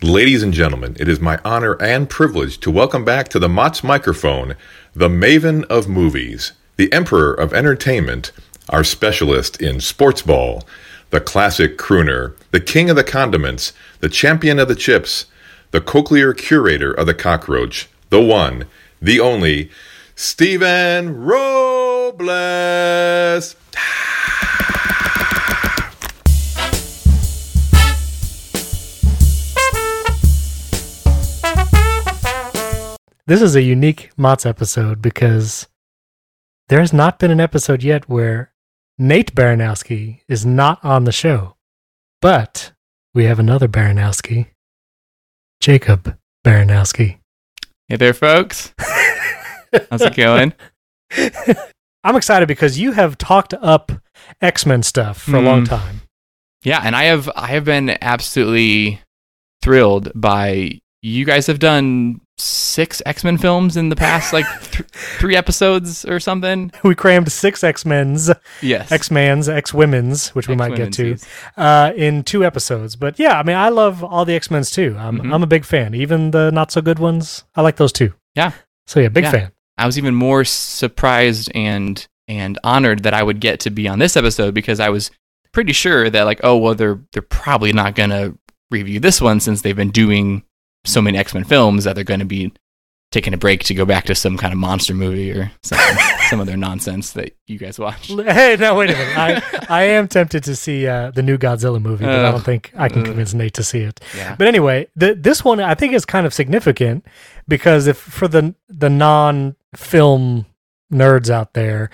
Ladies and gentlemen, it is my honor and privilege to welcome back to the MOTS microphone, the Maven of Movies, the Emperor of Entertainment, our specialist in sports ball, the classic crooner, the king of the condiments, the champion of the chips, the cochlear curator of the cockroach, the one, the only, Stephen Robles. This is a unique MOTS episode because there has not been an episode yet where Nate Baranowski is not on the show. But we have another Baranowski, Jacob Baranowski. Hey there, folks. How's it going? I'm excited because you have talked up X-Men stuff for a long time. Yeah, and I have been absolutely thrilled by you guys have done 6 X-Men films in the past, like three episodes or something. We crammed 6 X-Men's, yes, X-Man's, X-Women's, which we might get to, in 2 episodes. But yeah, I mean, I love all the X-Men's too. I'm a big fan. Even the not so good ones, I like those too. Yeah. So yeah, big fan. I was even more surprised and honored that I would get to be on this episode because I was pretty sure that like, oh well, they're probably not gonna review this one since they've been doing so many X-Men films that they're going to be taking a break to go back to some kind of monster movie or some other nonsense that you guys watch. Hey, no, wait a minute. I am tempted to see the new Godzilla movie, but I don't think I can convince Nate to see it. Yeah. But anyway, this one I think is kind of significant because if for the non-film nerds out there,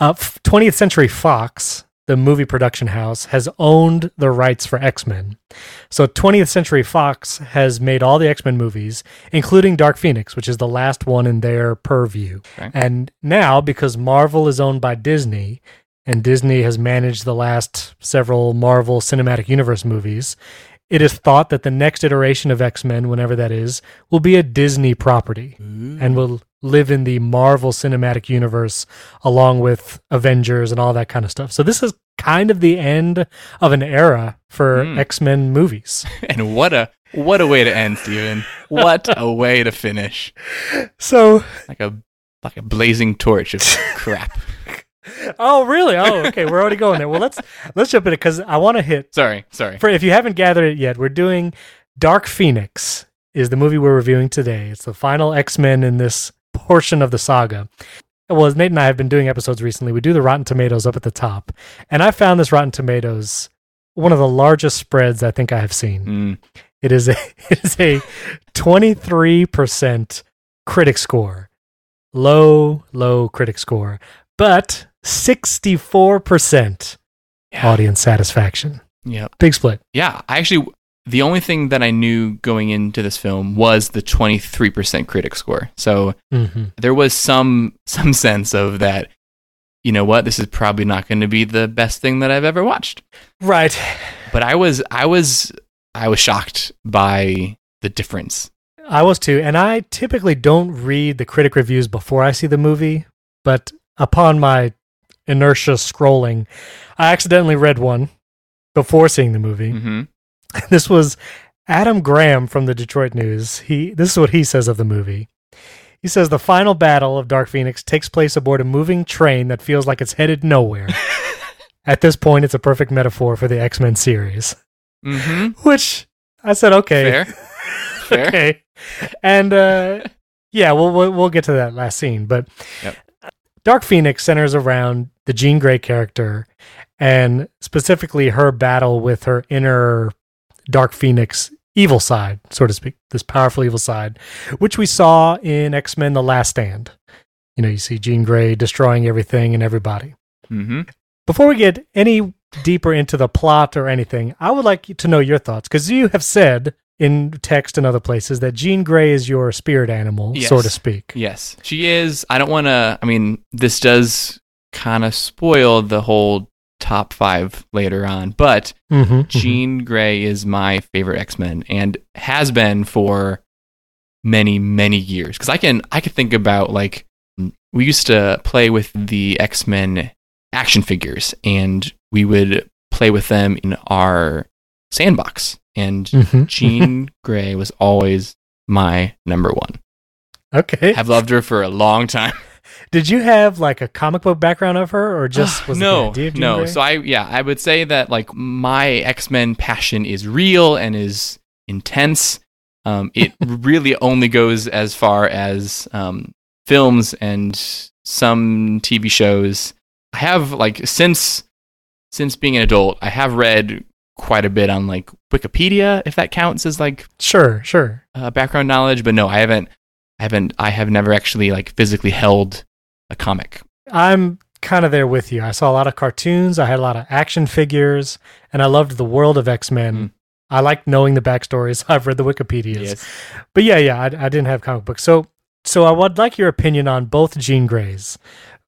20th Century Fox, the movie production house, has owned the rights for X-Men. So 20th Century Fox has made all the X-Men movies, including Dark Phoenix, which is the last one in their purview. Okay. And now, because Marvel is owned by Disney, and Disney has managed the last several Marvel Cinematic Universe movies, it is thought that the next iteration of X-Men, whenever that is, will be a Disney property. Ooh. And will live in the Marvel Cinematic Universe along with Avengers and all that kind of stuff. So this is kind of the end of an era for X-Men movies. And what a way to end, Steven. What a way to finish. So like a blazing torch of crap. Oh, really? Oh, okay. We're already going there. Well, let's jump in it because I want to hit. Sorry. For if you haven't gathered it yet, we're doing Dark Phoenix is the movie we're reviewing today. It's the final X-Men in this portion of the saga. Well, as Nate and I have been doing episodes recently, we do the Rotten Tomatoes up at the top. And I found this Rotten Tomatoes one of the largest spreads I think I have seen. It is a 23% critic score. Low critic score. But 64% audience satisfaction. Yeah. Big split. Yeah. The only thing that I knew going into this film was the 23% critic score. So there was some sense of that, you know what, this is probably not going to be the best thing that I've ever watched. Right. But I was shocked by the difference. I was too. And I typically don't read the critic reviews before I see the movie, but upon my inertia scrolling, I accidentally read one before seeing the movie. Mm-hmm. This was Adam Graham from the Detroit News. This is what he says of the movie. He says, the final battle of Dark Phoenix takes place aboard a moving train that feels like it's headed nowhere. At this point, it's a perfect metaphor for the X-Men series. Mm-hmm. Which I said, okay. Fair. Okay. And yeah, we'll get to that last scene. But yep. Dark Phoenix centers around the Jean Grey character and specifically her battle with her inner Dark Phoenix evil side, so to speak, this powerful evil side, which we saw in X-Men The Last Stand. You know, you see Jean Grey destroying everything and everybody. Mm-hmm. Before we get any deeper into the plot or anything, I would like to know your thoughts, because you have said in text and other places that Jean Grey is your spirit animal, yes, so to speak. Yes, she is. I don't want to, I mean, this does kind of spoil the whole top 5 later on, but Jean Grey is my favorite X-Men and has been for many, many years. Because I can think about, like, we used to play with the X-Men action figures and we would play with them in our sandbox. and Jean Grey was always my number one. Okay. I've loved her for a long time. Did you have like a comic book background of her, or just was no, it the idea of Jean Grey? So I would say that like my X-Men passion is real and is intense. It really only goes as far as films and some TV shows. I have like since being an adult, I have read quite a bit on like Wikipedia, if that counts as like sure background knowledge. But no, I have never actually like physically held a comic. I'm kind of there with you. I saw a lot of cartoons. I had a lot of action figures, and I loved the world of X-Men. Mm-hmm. I like knowing the backstories. I've read the Wikipedias. Yes. But I didn't have comic books. So I would like your opinion on both Jean Greys.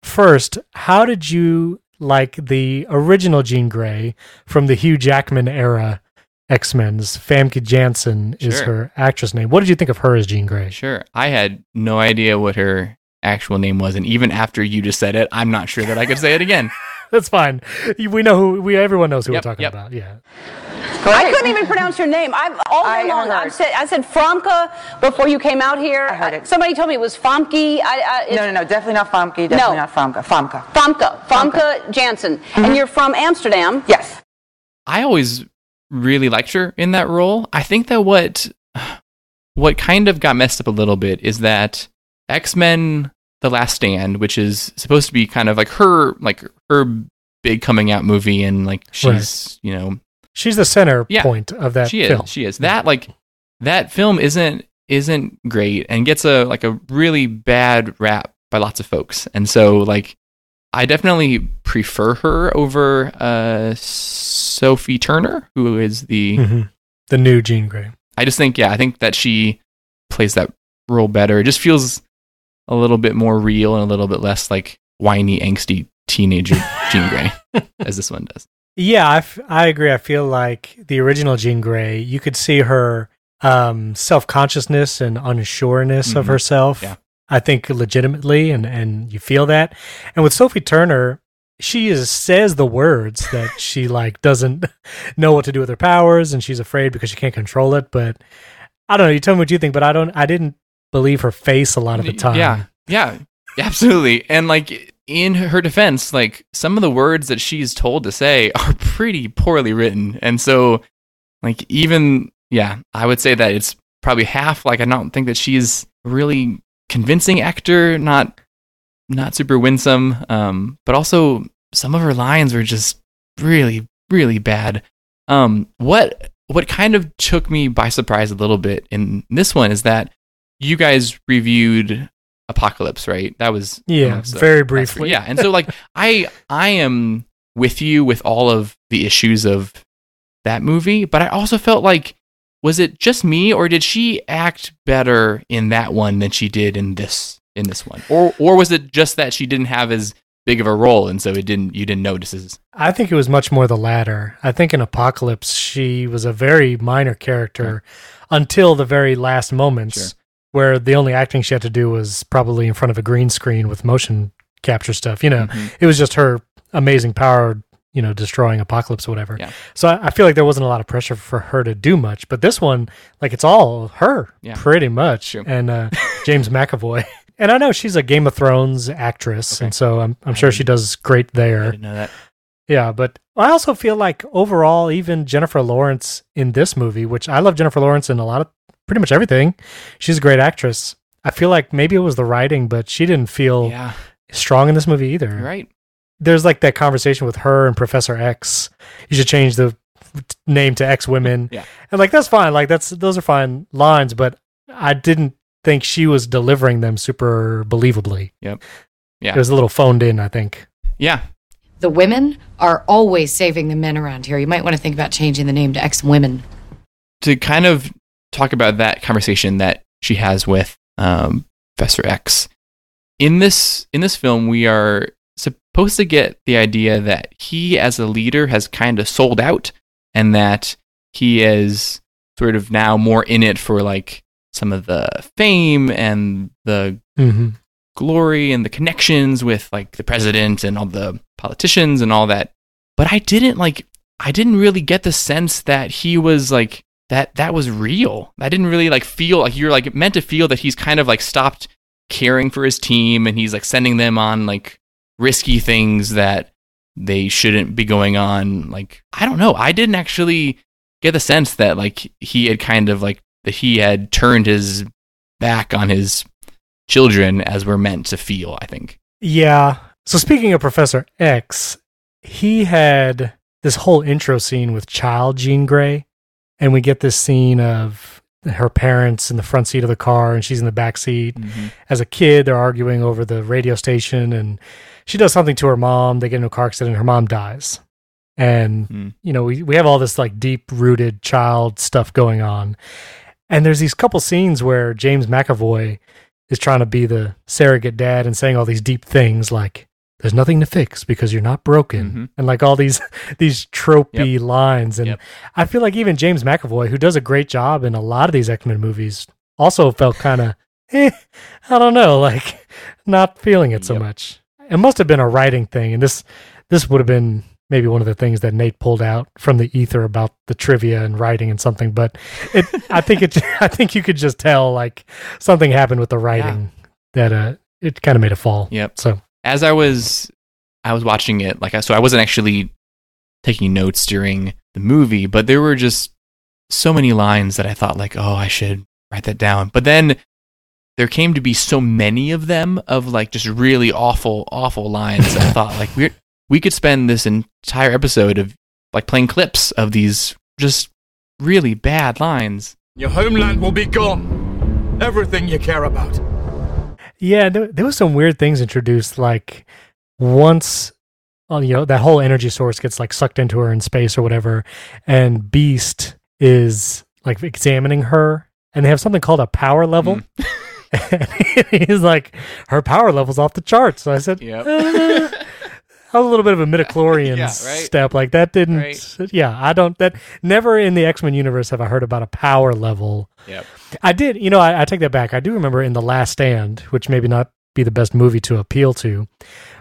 First, how did you like the original Jean Grey from the Hugh Jackman era X-Men's? Famke Janssen is her actress name. What did you think of her as Jean Grey? Sure. I had no idea what her actual name was, and even after you just said it, I'm not sure that I could say it again. That's fine. We know who everyone knows who we're talking about. Yeah. Great. I couldn't even pronounce your name. I said Famke before you came out here. I heard it. Somebody told me it was Famke. No, definitely not Famke. Not Famke. Famke Janssen. Mm-hmm. And you're from Amsterdam. Yes. I always really liked her in that role. I think that what kind of got messed up a little bit is that X-Men The Last Stand, which is supposed to be kind of like her big coming out movie, and like she's she's the center point of that film. She is. That film isn't great and gets a really bad rap by lots of folks. And so I definitely prefer her over Sophie Turner, who is the new Jean Grey. I just think that she plays that role better. It just feels a little bit more real and a little bit less like whiny, angsty teenager Jean Grey as this one does. Yeah, I agree. I feel like the original Jean Grey, you could see her self-consciousness and unsureness of herself, I think legitimately, and you feel that. And with Sophie Turner, she says the words that she doesn't know what to do with her powers, and she's afraid because she can't control it. But I don't know, you tell me what you think, but I didn't believe her face a lot of the time. Yeah, absolutely. And in her defense, some of the words that she's told to say are pretty poorly written. And so I would say that it's probably half. I don't think that she's a really convincing actor, not super winsome. But also some of her lines were just really, really bad. What kind of took me by surprise a little bit in this one is that you guys reviewed Apocalypse, right? That was very briefly. Yeah, and so I am with you with all of the issues of that movie, but I also felt was it just me, or did she act better in that one than she did in this one, or was it just that she didn't have as big of a role and so you didn't notice it? I think it was much more the latter. I think in Apocalypse she was a very minor character until the very last moments. Sure. Where the only acting she had to do was probably in front of a green screen with motion capture stuff. It was just her amazing power, destroying Apocalypse or whatever. Yeah. So I feel like there wasn't a lot of pressure for her to do much. But this one, it's all her pretty much. True. And James McAvoy. And I know she's a Game of Thrones actress, and so I'm sure she does great there. I didn't know that. Yeah, but I also feel overall, even Jennifer Lawrence in this movie, which I love Jennifer Lawrence in a lot of pretty much everything. She's a great actress. I feel like maybe it was the writing, but she didn't feel strong in this movie either. You're right. There's that conversation with her and Professor X. You should change the name to X Women. Yeah. And that's fine. Those are fine lines, but I didn't think she was delivering them super believably. Yep. Yeah. It was a little phoned in, I think. Yeah. The women are always saving the men around here. You might want to think about changing the name to X Women. To kind of talk about that conversation that she has with Professor X. In this film, we are supposed to get the idea that he, as a leader, has kind of sold out, and that he is sort of now more in it for some of the fame and the glory and the connections with the president and all the politicians and all that. But I didn't really get the sense that he was that was real. I didn't really like feel like you're like meant to feel that he's kind of like stopped caring for his team and he's like sending them on like risky things that they shouldn't be going on. Like, I don't know. I didn't actually get the sense that like he had kind of like that he had turned his back on his children as we're meant to feel, I think. Yeah. So speaking of Professor X, he had this whole intro scene with child Jean Grey, and we get this scene of her parents in the front seat of the car and she's in the back seat. Mm-hmm. As a kid, they're arguing over the radio station and she does something to her mom. They get in a car accident and her mom dies. And, you know, we have all this like deep-rooted child stuff going on. And there's these couple scenes where James McAvoy is trying to be the surrogate dad and saying all these deep things like, there's nothing to fix because you're not broken. Mm-hmm. And like all these tropey lines. And I feel like even James McAvoy, who does a great job in a lot of these X-Men movies, also felt kind of, I don't know, like not feeling it so much. It must have been a writing thing. And this would have been maybe one of the things that Nate pulled out from the ether about the trivia and writing and something. But I think you could just tell like something happened with the writing that it kind of made a fall. Yep. So. As I was watching it, like so I wasn't actually taking notes during the movie, but there were just so many lines that I thought like, oh, I should write that down. But then there came to be so many of them of like just really awful, awful lines. I thought like we could spend this entire episode of like playing clips of these just really bad lines. Your homeland will be gone. Everything you care about. Yeah, there was some weird things introduced, like once, you know, that whole energy source gets like sucked into her in space or whatever, and Beast is like examining her, and they have something called a power level. And he's like, her power level's off the charts. So I said, that was a little bit of a midichlorian step. Like that didn't, that never in the X-Men universe have I heard about a power level. Yep. I did, you know, I take that back. I do remember in The Last Stand, which maybe not be the best movie to appeal to,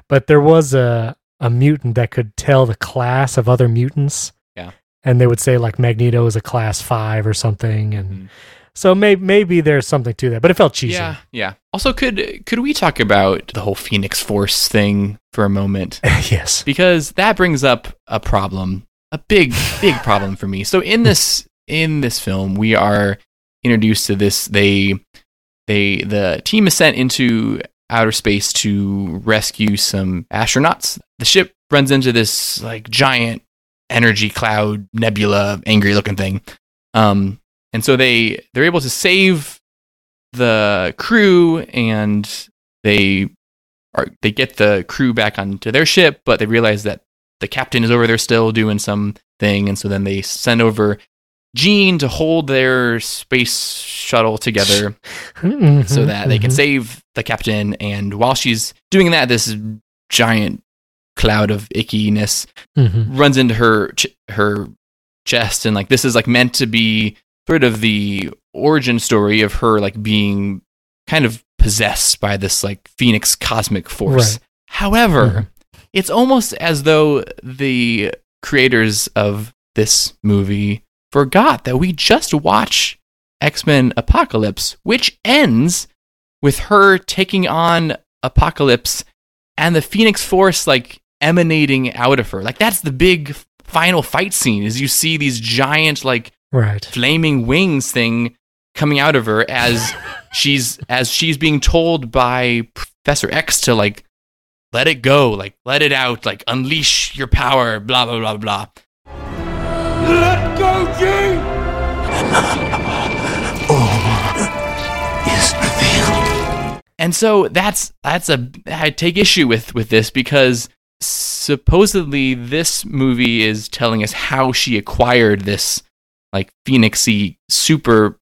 but there was a mutant that could tell the class of other mutants. Yeah. And they would say like Magneto is a class 5 or something. And so maybe there's something to that, but it felt cheesy. Yeah. Yeah. Also, could we talk about the whole Phoenix Force thing for a moment? Yes. Because that brings up a problem, a big problem for me. So in this film, we are introduced to this. The team is sent into outer space to rescue some astronauts. The ship runs into this like giant energy cloud nebula, angry looking thing. And so they're able to save the crew, and they get the crew back onto their ship, but they realize that the captain is over there still doing something, and so then they send over Jean to hold their space shuttle together so that they can save the captain. And while she's doing that, this giant cloud of ickiness runs into her chest, and like this is like meant to be sort of the origin story of her like being kind of possessed by this like Phoenix cosmic force. Right. However, it's almost as though the creators of this movie forgot that we just watched X-Men Apocalypse, which ends with her taking on Apocalypse and the Phoenix Force like emanating out of her. Like that's the big final fight scene, is you see these giant like flaming wings thing coming out of her as she's being told by Professor X to like let it go, like let it out, like unleash your power, blah blah blah blah. Let go, Jean. All is revealed. And so I take issue with this, because supposedly this movie is telling us how she acquired this like Phoenixy super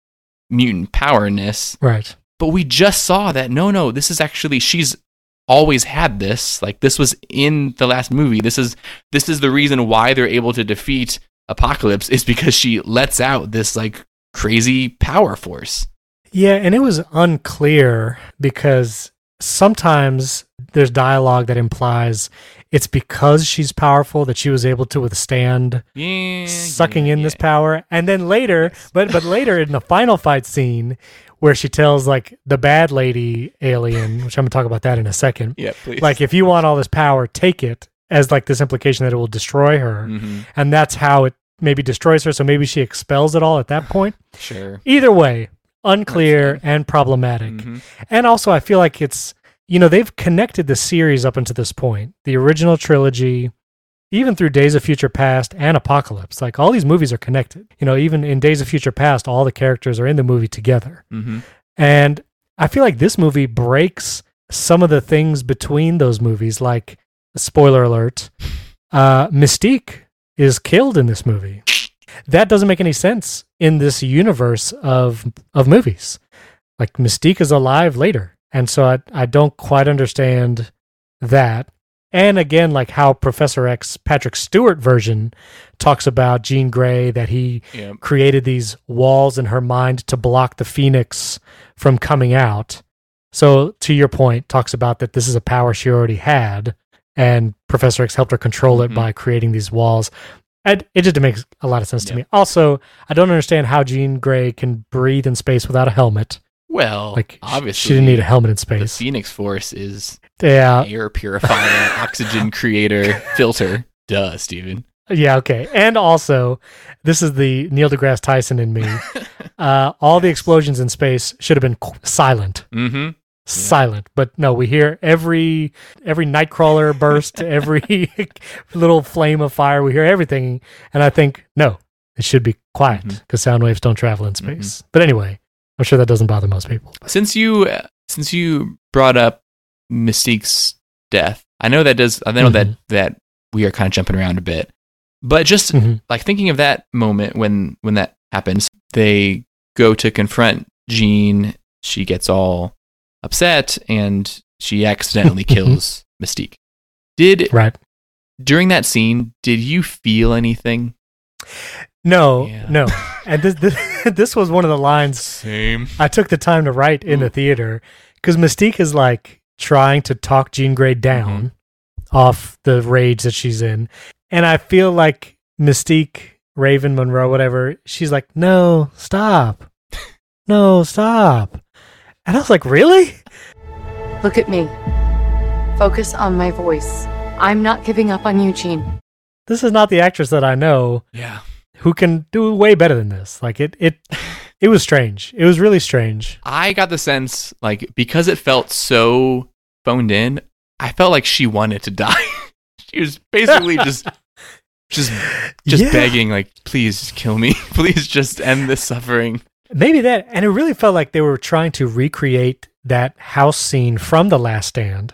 mutant powerness. Right. But we just saw that no, this is actually, she's always had this. Like this was in the last movie. This is the reason why they're able to defeat Apocalypse, is because she lets out this like crazy power force. Yeah, and it was unclear because sometimes there's dialogue that implies it's because she's powerful that she was able to withstand sucking in this power. And then later, but later in the final fight scene where she tells like the bad lady alien, which I'm going to talk about that in a second. Yeah, please. Like, if you want all this power, take it, as like this implication that it will destroy her. Mm-hmm. And that's how it maybe destroys her. So maybe she expels it all at that point. Sure. Either way, unclear and problematic. Mm-hmm. And also I feel like it's, you know, they've connected the series up until this point, the original trilogy, even through Days of Future Past and Apocalypse. Like, all these movies are connected. You know, even in Days of Future Past, all the characters are in the movie together. Mm-hmm. And I feel like this movie breaks some of the things between those movies. Like, spoiler alert, Mystique is killed in this movie. That doesn't make any sense in this universe of movies. Like, Mystique is alive later. And so I don't quite understand that. And again, like how Professor X, Patrick Stewart version, talks about Jean Grey, that he created these walls in her mind to block the Phoenix from coming out. So to your point, talks about that this is a power she already had, and Professor X helped her control it by creating these walls. It just makes a lot of sense to me. Also, I don't understand how Jean Grey can breathe in space without a helmet. Well, like, obviously, she didn't need a helmet in space. The Phoenix Force is an air purifier, oxygen creator, filter. Duh, Steven. Yeah, okay. And also, this is the Neil deGrasse Tyson in me. All the explosions in space should have been silent. Mm-hmm. Silent. Yeah. But no, we hear every Nightcrawler burst, every little flame of fire. We hear everything. And I think, no, it should be quiet because sound waves don't travel in space. Mm-hmm. But anyway, I'm sure that doesn't bother most people. Since you brought up Mystique's death, I know that we are kind of jumping around a bit, but just like thinking of that moment when that happens, they go to confront Jean. She gets all upset and she accidentally kills Mystique. During that scene, did you feel anything? No. And this was one of the lines I took the time to write in the theater, because Mystique is like trying to talk Jean Grey down off the rage that she's in. And I feel like Mystique, Raven Monroe, whatever, she's like, no, stop. No, stop. And I was like, really? Look at me. Focus on my voice. I'm not giving up on you, Jean. This is not the actress that I know. Yeah. Who can do way better than this. Like, it was strange. It was really strange. I got the sense, like, because it felt so phoned in, I felt like she wanted to die. She was basically just begging, like, please just kill me. Please just end this suffering. Maybe that. And it really felt like they were trying to recreate that house scene from The Last Stand,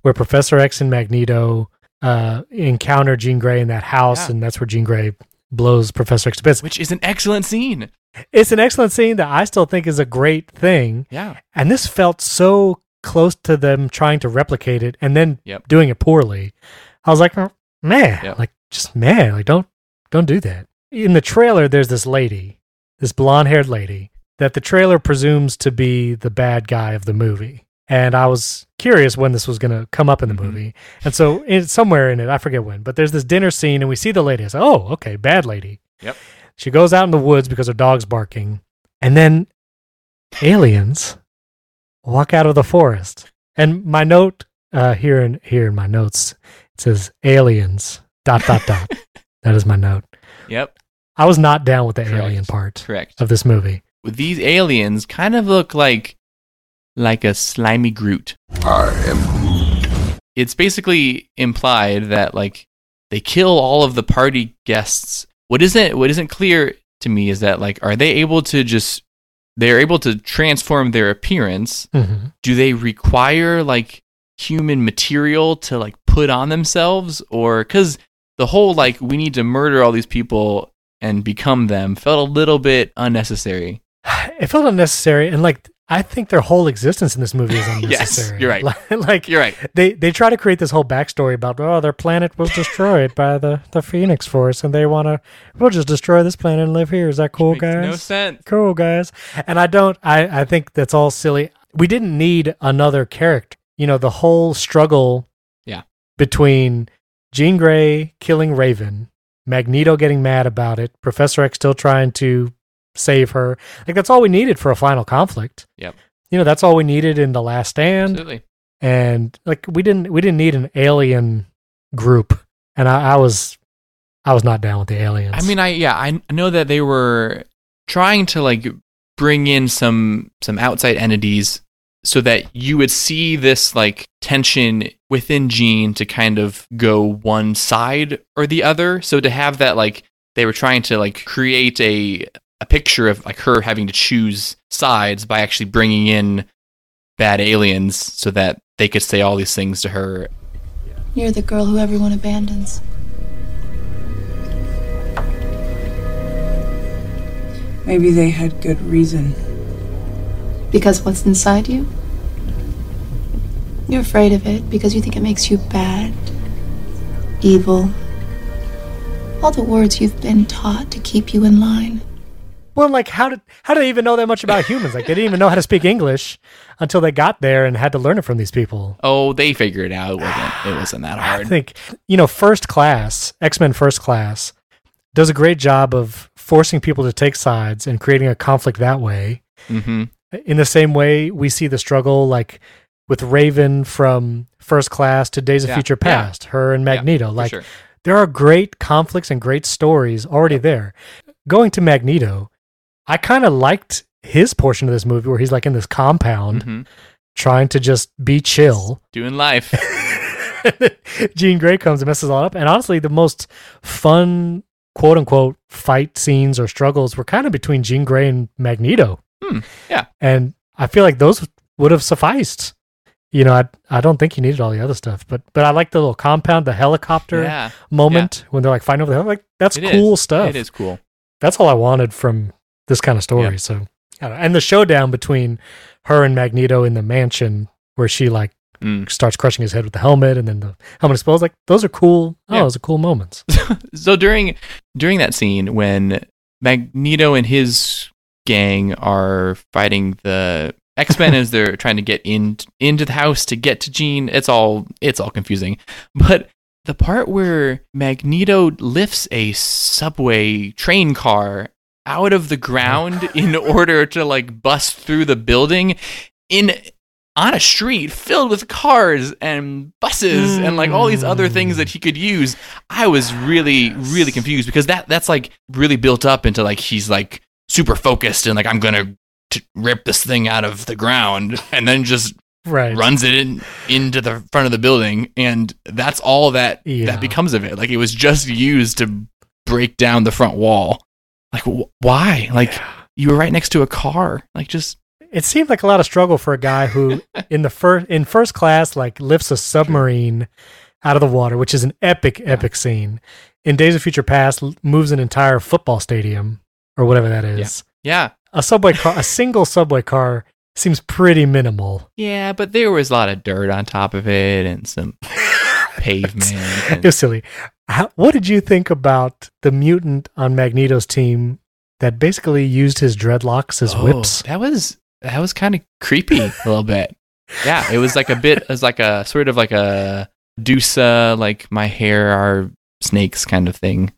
where Professor X and Magneto encounter Jean Grey in that house, and that's where Jean Grey blows Professor X to bits, which is an excellent scene. It's an excellent scene that I still think is a great thing. Yeah. And this felt so close to them trying to replicate it and then doing it poorly. I was like, don't do that. In the trailer, there's this lady, this blonde-haired lady that the trailer presumes to be the bad guy of the movie. And I was curious when this was going to come up in the movie. And so somewhere in it, I forget when, but there's this dinner scene and we see the lady. It's like, oh, okay, bad lady. Yep. She goes out in the woods because her dog's barking. And then aliens walk out of the forest. And my note here in my notes, it says aliens, .. That is my note. Yep. I was not down with the alien part of this movie. These aliens kind of look like a slimy Groot. I am Groot. It's basically implied that like they kill all of the party guests. What isn't clear to me is that like, are they able to transform their appearance? Mm-hmm. Do they require like human material to like put on themselves, or because the whole like we need to murder all these people and become them felt a little bit unnecessary. It felt unnecessary, and like, I think their whole existence in this movie is unnecessary. Yes, you're right. Like, you're right. They try to create this whole backstory about, oh, their planet was destroyed by the Phoenix Force, and they we'll just destroy this planet and live here. Is that cool, guys? No sense. Cool, guys. And I think that's all silly. We didn't need another character. You know, the whole struggle between Jean Grey killing Raven, Magneto getting mad about it, Professor X still trying to save her. Like, that's all we needed for a final conflict. Yep. You know, that's all we needed in The Last Stand. Absolutely. And like, we didn't need an alien group. And I was not down with the aliens. I mean, I know that they were trying to like bring in some outside entities so that you would see this like tension within Jean to kind of go one side or the other. So to have that, like, they were trying to like create a picture of like her having to choose sides by actually bringing in bad aliens so that they could say all these things to her. You're the girl who everyone abandons. Maybe they had good reason. Because what's inside you? You're afraid of it because you think it makes you bad, evil. All the words you've been taught to keep you in line. Well, like, how do they even know that much about humans? Like, they didn't even know how to speak English until they got there and had to learn it from these people. Oh, they figured it out. It wasn't that hard. I think, you know, First Class, X-Men First Class, does a great job of forcing people to take sides and creating a conflict that way. Mm-hmm. In the same way, we see the struggle, like, with Raven from First Class to Days of Future Past, her and Magneto. Yeah, like, sure. There are great conflicts and great stories already there. Going to Magneto, I kind of liked his portion of this movie where he's like in this compound trying to just be chill. Doing life. Jean Grey comes and messes all up. And honestly, the most fun, quote unquote, fight scenes or struggles were kind of between Jean Grey and Magneto. Yeah. And I feel like those would have sufficed. You know, I don't think you needed all the other stuff, but I like the little compound, the helicopter moment when they're like fighting over the helicopter. Like, that's cool stuff. It is cool. That's all I wanted from this kind of story. Yeah. So, I don't know. And the showdown between her and Magneto in the mansion where she like starts crushing his head with the helmet and then the helmet explodes. Like, those are cool. Yeah. Oh, those are cool moments. So during that scene when Magneto and his gang are fighting the X-Men as they're trying to get into the house to get to Jean, it's all confusing. But the part where Magneto lifts a subway train car out of the ground in order to like bust through the building on a street filled with cars and buses and like all these other things that he could use, I was really, really confused because that's like really built up into like he's like super focused and like I'm gonna rip this thing out of the ground and then just runs it into the front of the building, and that's all that becomes of it. Like, it was just used to break down the front wall. Like, why? Like, you were right next to a car. Like, just... It seemed like a lot of struggle for a guy who, in First Class, like, lifts a submarine out of the water, which is an epic scene. In Days of Future Past, moves an entire football stadium, or whatever that is. Yeah. A single subway car seems pretty minimal. Yeah, but there was a lot of dirt on top of it and some pavement. It was silly. What did you think about the mutant on Magneto's team that basically used his dreadlocks as whips? That was kind of creepy a little bit. Yeah, it was like a sort of like a Medusa, like my hair are snakes kind of thing.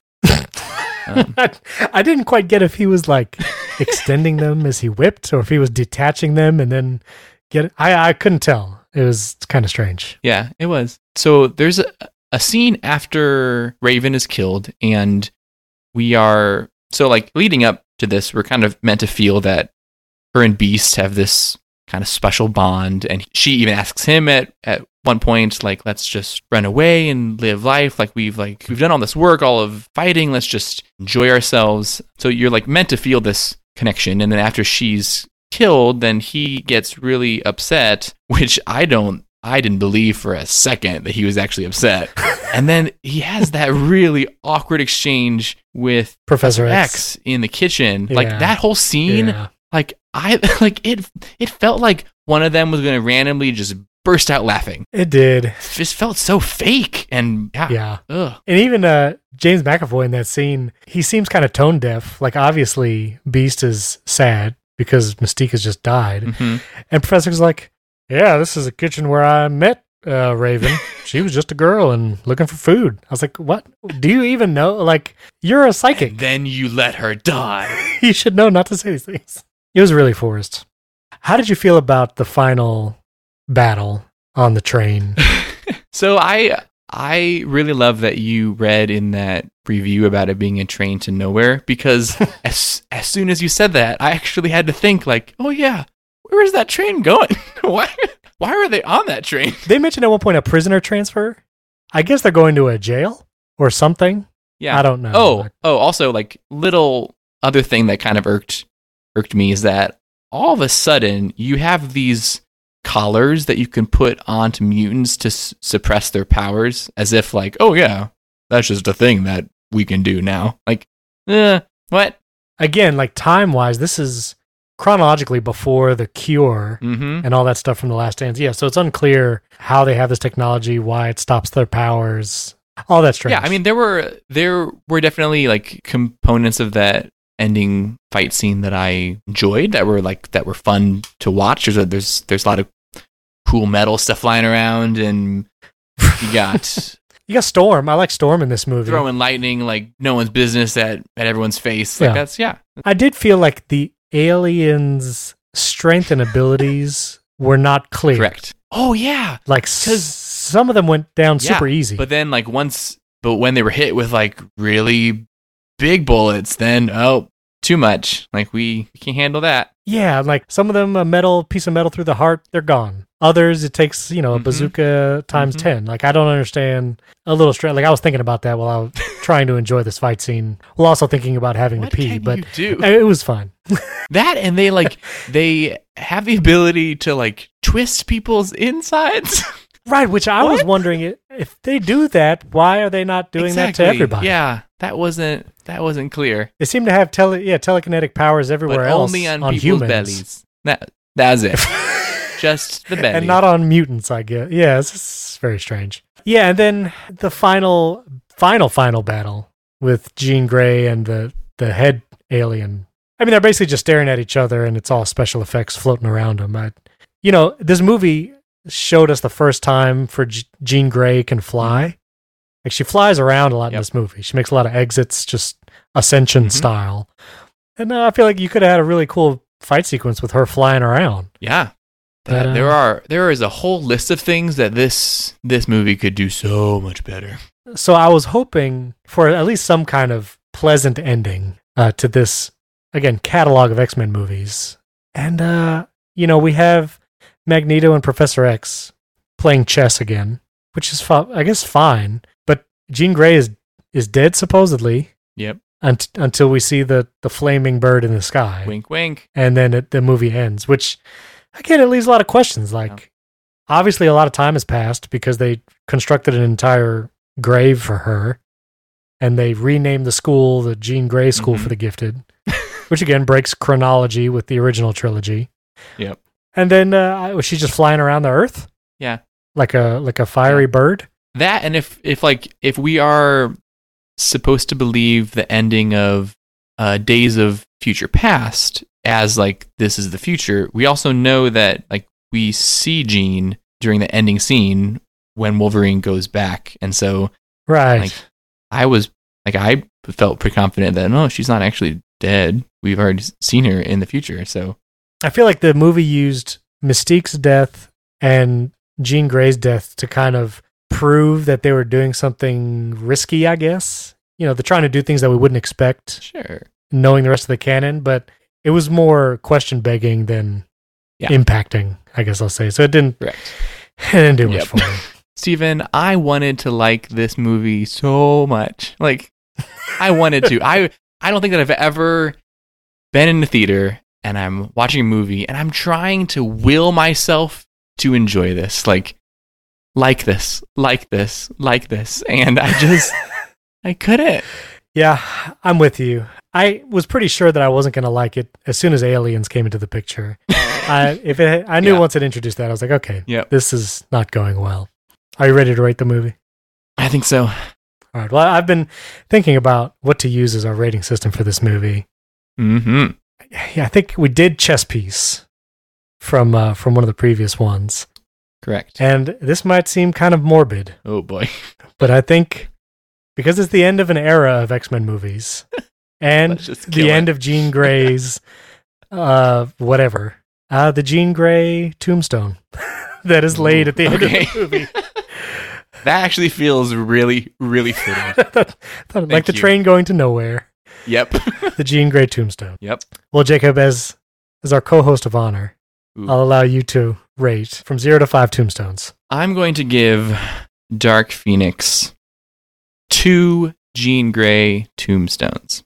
I didn't quite get if he was like extending them as he whipped or if he was detaching them and then I couldn't tell. It was kind of strange. Yeah, it was. So there's a scene after Raven is killed, and we are so like leading up to this, we're kind of meant to feel that her and Beast have this kind of special bond, and she even asks him at one point, like, let's just run away and live life. Like, we've done all this work, all of fighting, let's just enjoy ourselves. So you're like meant to feel this connection, and then after she's killed, then he gets really upset, which I didn't believe for a second that he was actually upset. And then he has that really awkward exchange with Professor X in the kitchen. Yeah. Like, that whole scene, like, it felt like one of them was going to randomly just burst out laughing. It did. It just felt so fake. And And even James McAvoy in that scene, he seems kind of tone deaf. Like, obviously, Beast is sad because Mystique has just died. Mm-hmm. And Professor's like, yeah, this is a kitchen where I met Raven. She was just a girl and looking for food. I was like, what? Do you even know? Like, you're a psychic. And then you let her die. You should know not to say these things. It was really forced. How did you feel about the final battle on the train? So I really love that you read in that review about it being a train to nowhere, because as soon as you said that, I actually had to think like, oh yeah, where is that train going? Why are they on that train? They mentioned at one point a prisoner transfer. I guess they're going to a jail or something. Yeah. I don't know. Oh, also like little other thing that kind of irked me is that all of a sudden you have these collars that you can put onto mutants to suppress their powers, as if like, oh yeah, that's just a thing that we can do now. Like, what? Again, like time-wise, this is chronologically before the cure and all that stuff from The Last Stand. Yeah, so it's unclear how they have this technology, why it stops their powers, all that strange. Yeah, I mean, there were definitely like components of that ending fight scene that I enjoyed, that were fun to watch. There's a lot of cool metal stuff lying around, and you got Storm. I like Storm in this movie. Throwing lightning like no one's business at everyone's face. Like that's I did feel like the aliens' strength and abilities were not clear. Correct. Oh yeah. Like some of them went down super easy. But then like when they were hit with like really big bullets, then too much. Like we can't handle that. Yeah, like some of them, a piece of metal through the heart, they're gone. Others, it takes a bazooka times 10. Like I don't understand a little strength. Like I was thinking about that while I was trying to enjoy this fight scene, while also thinking about having to pee. But it was fun. That, and they have the ability to like twist people's insides. Right, which I was wondering, if they do that, why are they not doing that to everybody? Yeah, that wasn't clear. They seem to have telekinetic powers everywhere else. Only on people's bellies. That was it. Just the belly. And not on mutants, I guess. Yeah, it's very strange. Yeah, and then the final battle with Jean Grey and the head alien. I mean, they're basically just staring at each other, and it's all special effects floating around them. This movie showed us the first time for Jean Grey can fly. Like she flies around a lot in this movie. She makes a lot of exits, just ascension style. And I feel like you could have had a really cool fight sequence with her flying around. Yeah, but there is a whole list of things that this movie could do so much better. So I was hoping for at least some kind of pleasant ending to this catalog of X-Men movies. And we have Magneto and Professor X playing chess again, which is fine, but Jean Grey is dead supposedly. Yep. Until we see the flaming bird in the sky. Wink, wink. And then the movie ends, which again, it leaves a lot of questions. Like, obviously, a lot of time has passed because they constructed an entire grave for her, and they renamed the school the Jean Grey School for the Gifted, which again breaks chronology with the original trilogy. Yep. And then was she just flying around the Earth? Yeah, like a fiery bird. That, and if we are supposed to believe the ending of Days of Future Past as like this is the future, we also know that like we see Jean during the ending scene when Wolverine goes back, and so right. Like, I felt pretty confident that no, she's not actually dead. We've already seen her in the future, so. I feel like the movie used Mystique's death and Jean Grey's death to kind of prove that they were doing something risky, I guess. They're trying to do things that we wouldn't expect. Sure. Knowing the rest of the canon, but it was more question begging than impacting, I guess I'll say. So it didn't, do much for me. Stephen, I wanted to like this movie so much. Like, I wanted to. I don't think that I've ever been in the theater and I'm watching a movie, and I'm trying to will myself to enjoy this, like this, and I just, I couldn't. Yeah, I'm with you. I was pretty sure that I wasn't going to like it as soon as aliens came into the picture. I knew once it introduced that, I was like, okay, this is not going well. Are you ready to rate the movie? I think so. All right, well, I've been thinking about what to use as our rating system for this movie. Mm-hmm. Yeah, I think we did chess piece from one of the previous ones. Correct. And this might seem kind of morbid. Oh, boy. But I think because it's the end of an era of X-Men movies and the end of Jean Grey's the Jean Grey tombstone that is laid at the end of the movie. That actually feels really, really fitting. Like the train going to nowhere. Yep. The Jean Grey tombstone. Yep. Well, Jacob, as our co-host of honor, ooh, I'll allow you to rate from 0 to 5 tombstones. I'm going to give Dark Phoenix 2 Jean Grey tombstones.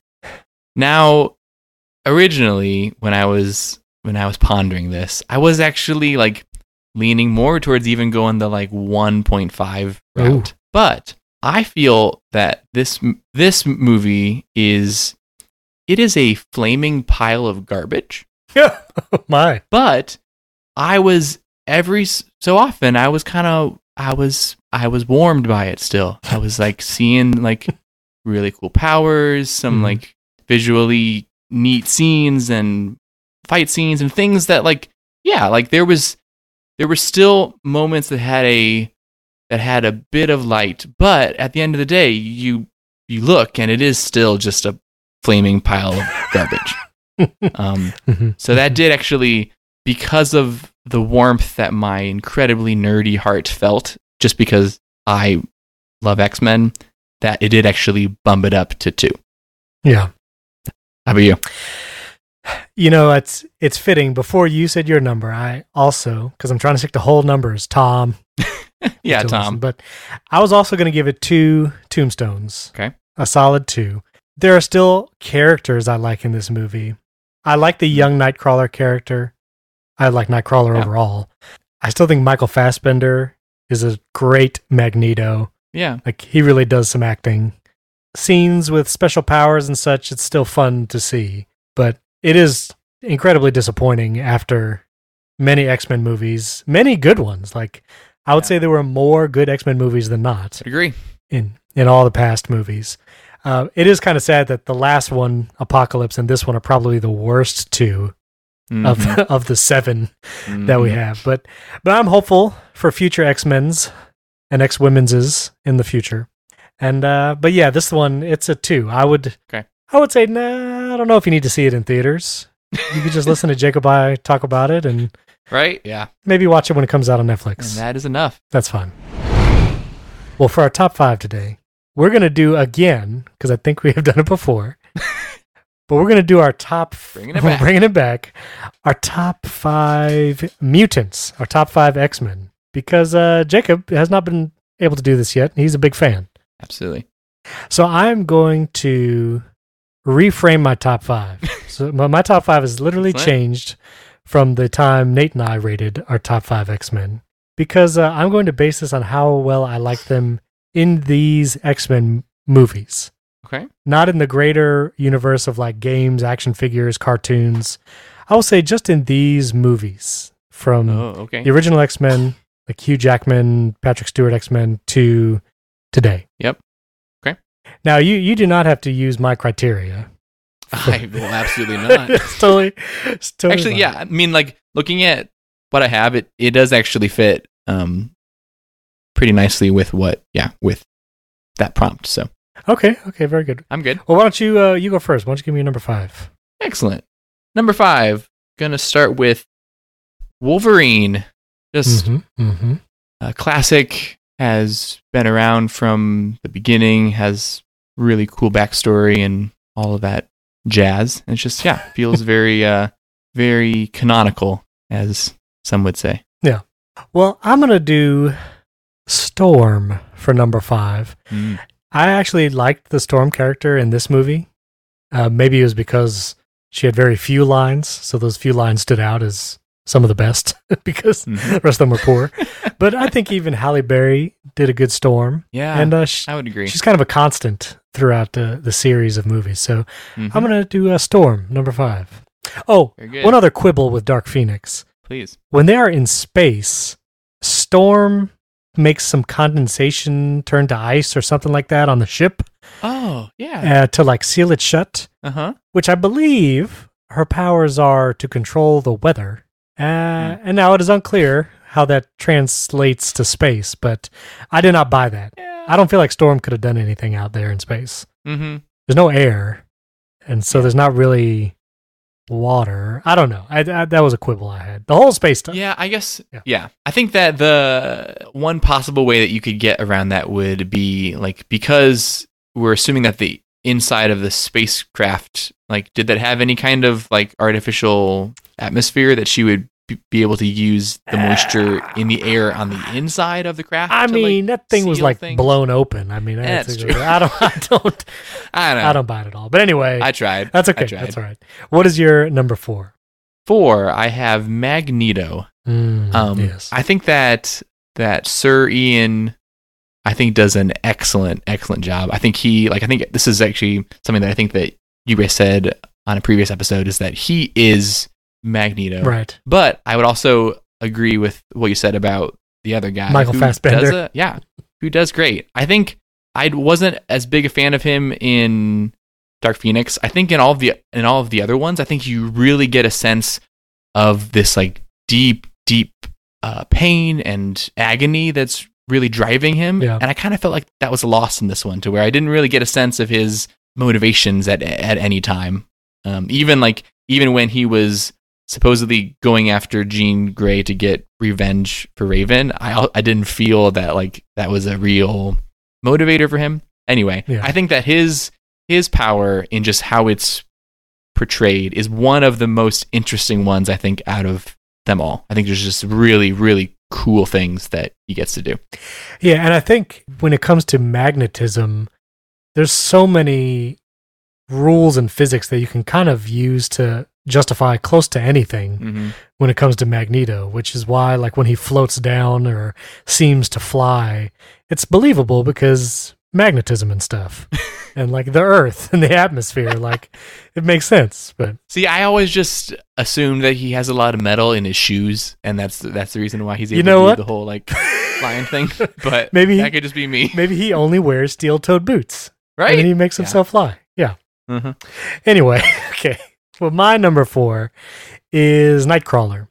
Now, originally, when I was pondering this, I was actually like leaning more towards even going the like 1.5 route. Ooh. But I feel that this movie is a flaming pile of garbage. Yeah, my. But I was warmed by it still. I was like seeing like really cool powers, some like visually neat scenes and fight scenes and things that like, yeah, like there were still moments that had a bit of light, but at the end of the day, you look and it is still just a flaming pile of garbage. So that did actually, because of the warmth that my incredibly nerdy heart felt, just because I love X-Men, that it did actually bump it up to 2. Yeah. How about you? You know, it's fitting. Before you said your number, I also, because I'm trying to stick to whole numbers, Tom. Yeah, Tom. Listen, but I was also going to give it 2 tombstones. Okay. A solid 2. There are still characters I like in this movie. I like the young Nightcrawler character. I like Nightcrawler overall. I still think Michael Fassbender is a great Magneto. Yeah. Like, he really does some acting. Scenes with special powers and such, it's still fun to see. But it is incredibly disappointing after many X-Men movies, many good ones. Like, I would say there were more good X-Men movies than not. I agree. In all the past movies. It is kind of sad that the last one, Apocalypse, and this one are probably the worst 2 of the 7 that we have. But I'm hopeful for future X-Men's and X-Women's in the future. And but yeah, this one, it's a 2. I would say, nah, I don't know if you need to see it in theaters. You could just listen to Jacob and I talk about it and right? Yeah. Maybe watch it when it comes out on Netflix. And that is enough. That's fine. Well, for our top 5 today, we're going to do again, because I think we have done it before, but we're going to do our top... Bringing it back. Our top 5 mutants, our top 5 X-Men, because Jacob has not been able to do this yet, and he's a big fan. Absolutely. So I'm going to reframe my top 5. So my top 5 has literally changed from the time Nate and I rated our top 5 X-Men, because I'm going to base this on how well I like them in these X-Men movies. Okay. Not in the greater universe of like games, action figures, cartoons. I will say just in these movies from the original X-Men, like Hugh Jackman, Patrick Stewart X-Men, to today. Yep. Okay. Now you do not have to use my criteria. I will absolutely not. It's totally actually, fine. Yeah. I mean, like looking at what I have, it does actually fit pretty nicely with that prompt. So okay, very good. I'm good. Well, why don't you you go first? Why don't you give me your number 5? Excellent. Number 5. Gonna start with Wolverine. Just a classic, has been around from the beginning, has really cool backstory and all of that jazz. And it's just feels very very canonical, as some would say. Yeah. Well, I'm gonna do Storm for number 5. I actually liked the Storm character in this movie. Maybe it was because she had very few lines, so those few lines stood out as some of the best because the rest of them were poor. But I think even Halle Berry did a good Storm. Yeah, and I would agree. She's kind of a constant throughout the series of movies. So I'm going to do Storm, number 5. Oh, one other quibble with Dark Phoenix. Please. When they are in space, Storm makes some condensation turn to ice or something like that on the ship. Oh, yeah. To like seal it shut. Uh-huh. Which I believe her powers are to control the weather. And now it is unclear how that translates to space, but I did not buy that. Yeah. I don't feel like Storm could have done anything out there in space. Mm-hmm. There's no air, and so there's not really water. I don't know. I that was a quibble I had. The whole space stuff. Yeah, I guess. Yeah. I think that the one possible way that you could get around that would be, like, because we're assuming that the inside of the spacecraft, like, did that have any kind of, like, artificial atmosphere that she would be able to use the moisture in the air on the inside of the craft? I mean, that thing was like blown open. I mean, that's true. I don't buy it at all. But anyway, I tried. That's okay. That's all right. What is your number 4? 4, I have Magneto. Yes. I think that Sir Ian, I think, does an excellent job. I think I think this is actually something that I think that you guys said on a previous episode, is that he is Magneto, right? But I would also agree with what you said about the other guy, Michael Fassbender. Who does great. I think I wasn't as big a fan of him in Dark Phoenix. I think in all of the other ones, I think you really get a sense of this, like, deep pain and agony that's really driving him. Yeah. And I kind of felt like that was lost in this one, to where I didn't really get a sense of his motivations at any time. Even when he was supposedly going after Jean Grey to get revenge for Raven, I didn't feel that, like, that was a real motivator for him. Anyway, yeah. I think that his power in just how it's portrayed is one of the most interesting ones, I think, out of them all. I think there's just really, really cool things that he gets to do. Yeah, and I think when it comes to magnetism, there's so many rules and physics that you can kind of use to justify close to anything when it comes to Magneto, which is why, like, when he floats down or seems to fly, it's believable because magnetism and stuff and, like, the earth and the atmosphere, like, it makes sense. But see, I always just assumed that he has a lot of metal in his shoes, and that's the reason why he's able to do the whole, like, flying thing. But maybe that could just be me. Maybe he only wears steel-toed boots, right? And he makes himself fly. Yeah. Mm-hmm. Anyway, okay. Well, my number 4 is Nightcrawler,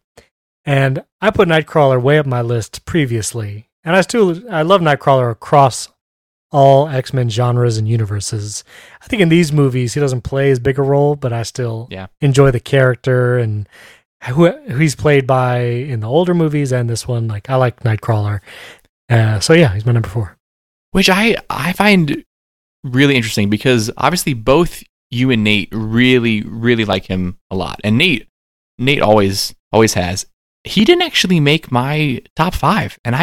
and I put Nightcrawler way up my list previously, and I love Nightcrawler across all X-Men genres and universes. I think in these movies he doesn't play as big a role, but I still enjoy the character and who he's played by in the older movies and this one. Like, I like Nightcrawler, he's my number 4, which I find really interesting because obviously both you and Nate really, really like him a lot. And Nate always has. He didn't actually make my top 5. And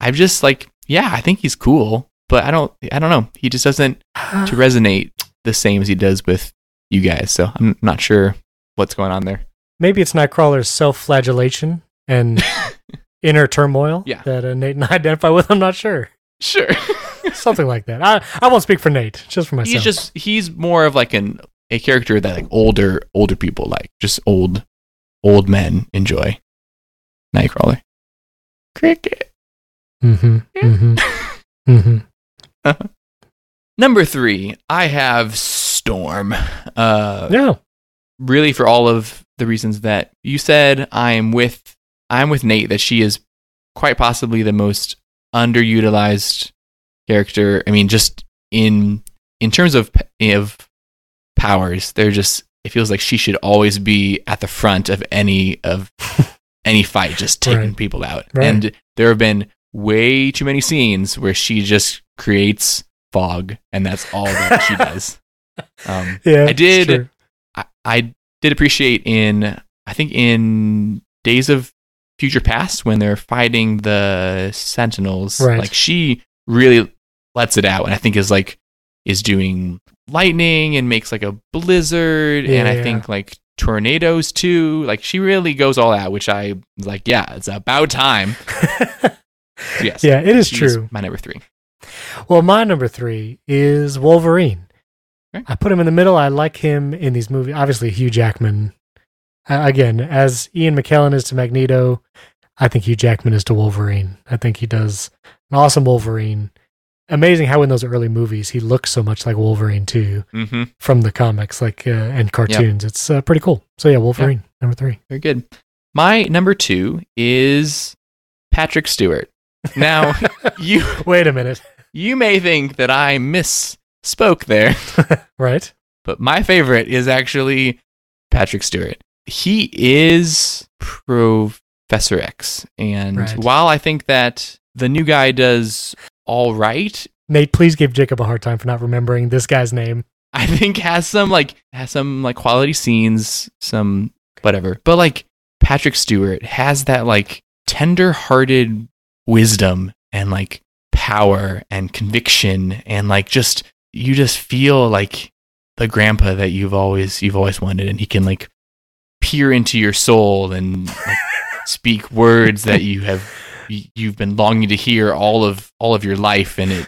I'm just like, yeah, I think he's cool, but I don't know. He just doesn't to resonate the same as he does with you guys. So I'm not sure what's going on there. Maybe it's Nightcrawler's self-flagellation and inner turmoil that Nate and I identify with. I'm not sure. Sure. Something like that. I won't speak for Nate, just for myself. He's more of like a character that, like, older people like. Just old men enjoy. Nightcrawler. Cricket. Mm-hmm. Yeah. Mm-hmm. Mm-hmm. Uh-huh. Number 3, I have Storm. Really, for all of the reasons that you said, I'm with Nate that she is quite possibly the most underutilized character. I mean, just in terms of powers, they're just, it feels like she should always be at the front of any fight, just taking people out. Right. And there have been way too many scenes where she just creates fog, and that's all that she does. I did appreciate in Days of Future Past when they're fighting the Sentinels, like, she really lets it out, and I think is doing lightning and makes like a blizzard, and I think like tornadoes too. Like, she really goes all out, which I was like, yeah, it's about time. So yes, yeah, it is true. My number 3. Well, my number 3 is Wolverine. Okay. I put him in the middle. I like him in these movies. Obviously, Hugh Jackman. Again, as Ian McKellen is to Magneto, I think Hugh Jackman is to Wolverine. I think he does an awesome Wolverine. Amazing how in those early movies he looks so much like Wolverine too, from the comics, like, and cartoons. Yep. It's pretty cool. So yeah, Wolverine, number 3. Very good. My number 2 is Patrick Stewart. Now, you... Wait a minute. You may think that I misspoke there. Right. But my favorite is actually Patrick Stewart. He is Professor X. And while I think that the new guy does all right... Nate, please give Jacob a hard time for not remembering this guy's name. I think has some quality scenes, some whatever. But like Patrick Stewart has that like tender-hearted wisdom and like power and conviction and like just you just feel like the grandpa that you've always wanted, and he can like peer into your soul and like, speak words that you've been longing to hear all of your life, and it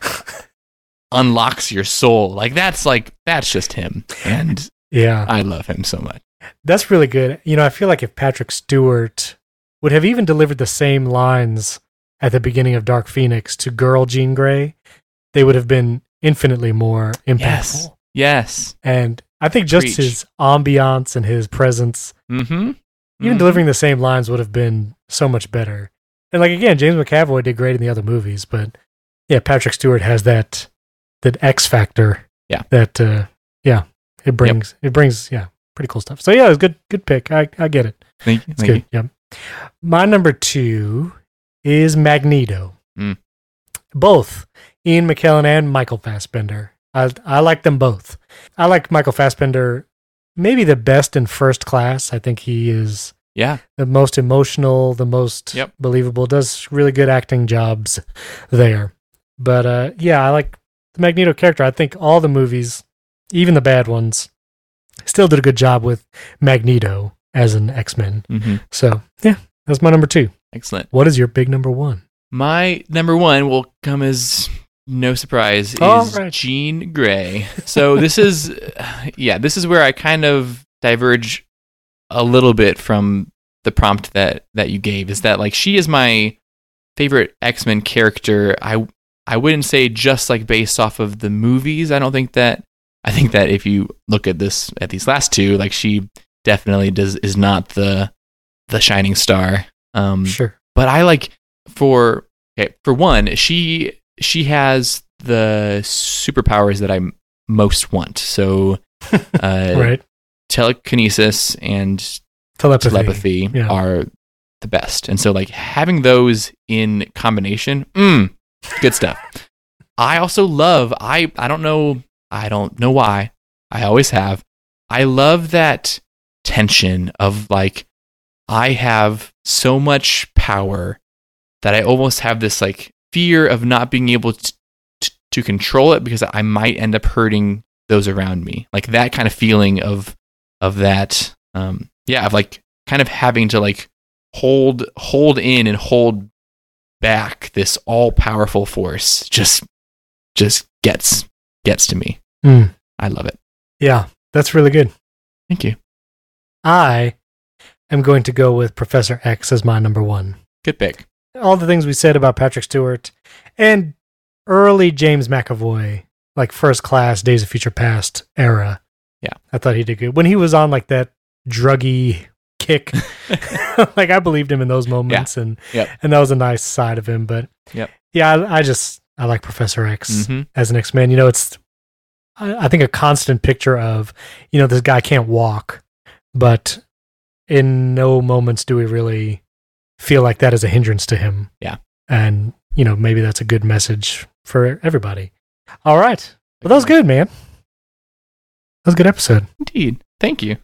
unlocks your soul. That's just him, and yeah, I love him so much. That's really good. You know, I feel like if Patrick Stewart would have even delivered the same lines at the beginning of Dark Phoenix to girl Jean Grey, they would have been infinitely more impactful. Yes. And I think just his ambiance and his presence, even delivering the same lines would have been so much better. And like, again, James McAvoy did great in the other movies, but yeah, Patrick Stewart has that X factor. Yeah. That, it brings pretty cool stuff. So yeah, it was good pick. I get it. Thank you. Yeah. My number two is Magneto. Both Ian McKellen and Michael Fassbender. I like them both. I like Michael Fassbender maybe the best in First Class. I think he is the most emotional, the most believable, does really good acting jobs there. But I like the Magneto character. I think all the movies, even the bad ones, still did a good job with Magneto as an X-Men. So yeah, that's my number two. Excellent. What is your big number one? My number one will come as no surprise, is Jean Grey. So this is where I kind of diverge a little bit from the prompt that you gave, is that like she is my favorite X-Men character. I wouldn't say just like based off of the movies. I think that if you look at these last two, like she definitely is not the shining star. Sure. But I like for one, she has the superpowers that I most want. So telekinesis and telepathy are the best. And so like having those in combination, good stuff. I also love, I don't know why, I always have. I love that tension of like, I have so much power that I almost have this like fear of not being able to control it, because I might end up hurting those around me. Like that kind of feeling of that, of like kind of having to like hold in and hold back this all powerful force just gets to me. I love it. Yeah, that's really good. Thank you. I am going to go with Professor X as my number one. Good pick. All the things we said about Patrick Stewart and early James McAvoy, like First Class, Days of Future Past era. Yeah. I thought he did good. When he was on like that druggy kick, like I believed him in those moments, and that was a nice side of him. But I like Professor X as an X-Man. You know, it's, I think, a constant picture of, you know, this guy can't walk, but in no moments do we really feel like that is a hindrance to him. Yeah. And, you know, maybe that's a good message for everybody. All right. Well, that was good, man. That was a good episode. Indeed. Thank you.